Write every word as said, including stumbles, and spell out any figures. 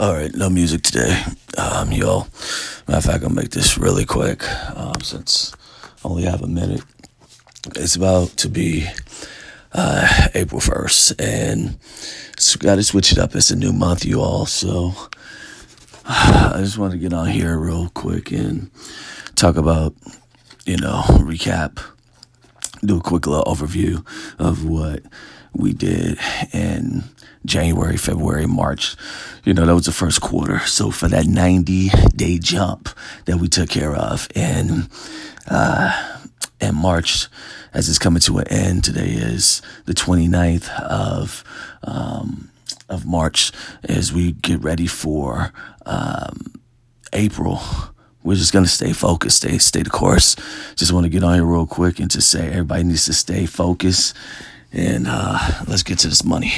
All right, no music today, um, y'all. Matter of fact, I'll make this really quick um, since I only have a minute. It's about to be uh, April first, and so got to switch it up. It's a new month, you all, so I just wanted to get on here real quick and talk about, you know, recap, do a quick little overview of what we did in January, February, March. You know, that was the first quarter. So for that ninety-day jump that we took care of in, uh, in March, as it's coming to an end, today is the twenty-ninth of um, of March, as we get ready for um, April. We're just going to stay focused, stay, stay the course. Just want to get on here real quick and just say everybody needs to stay focused. And uh, let's get to this money.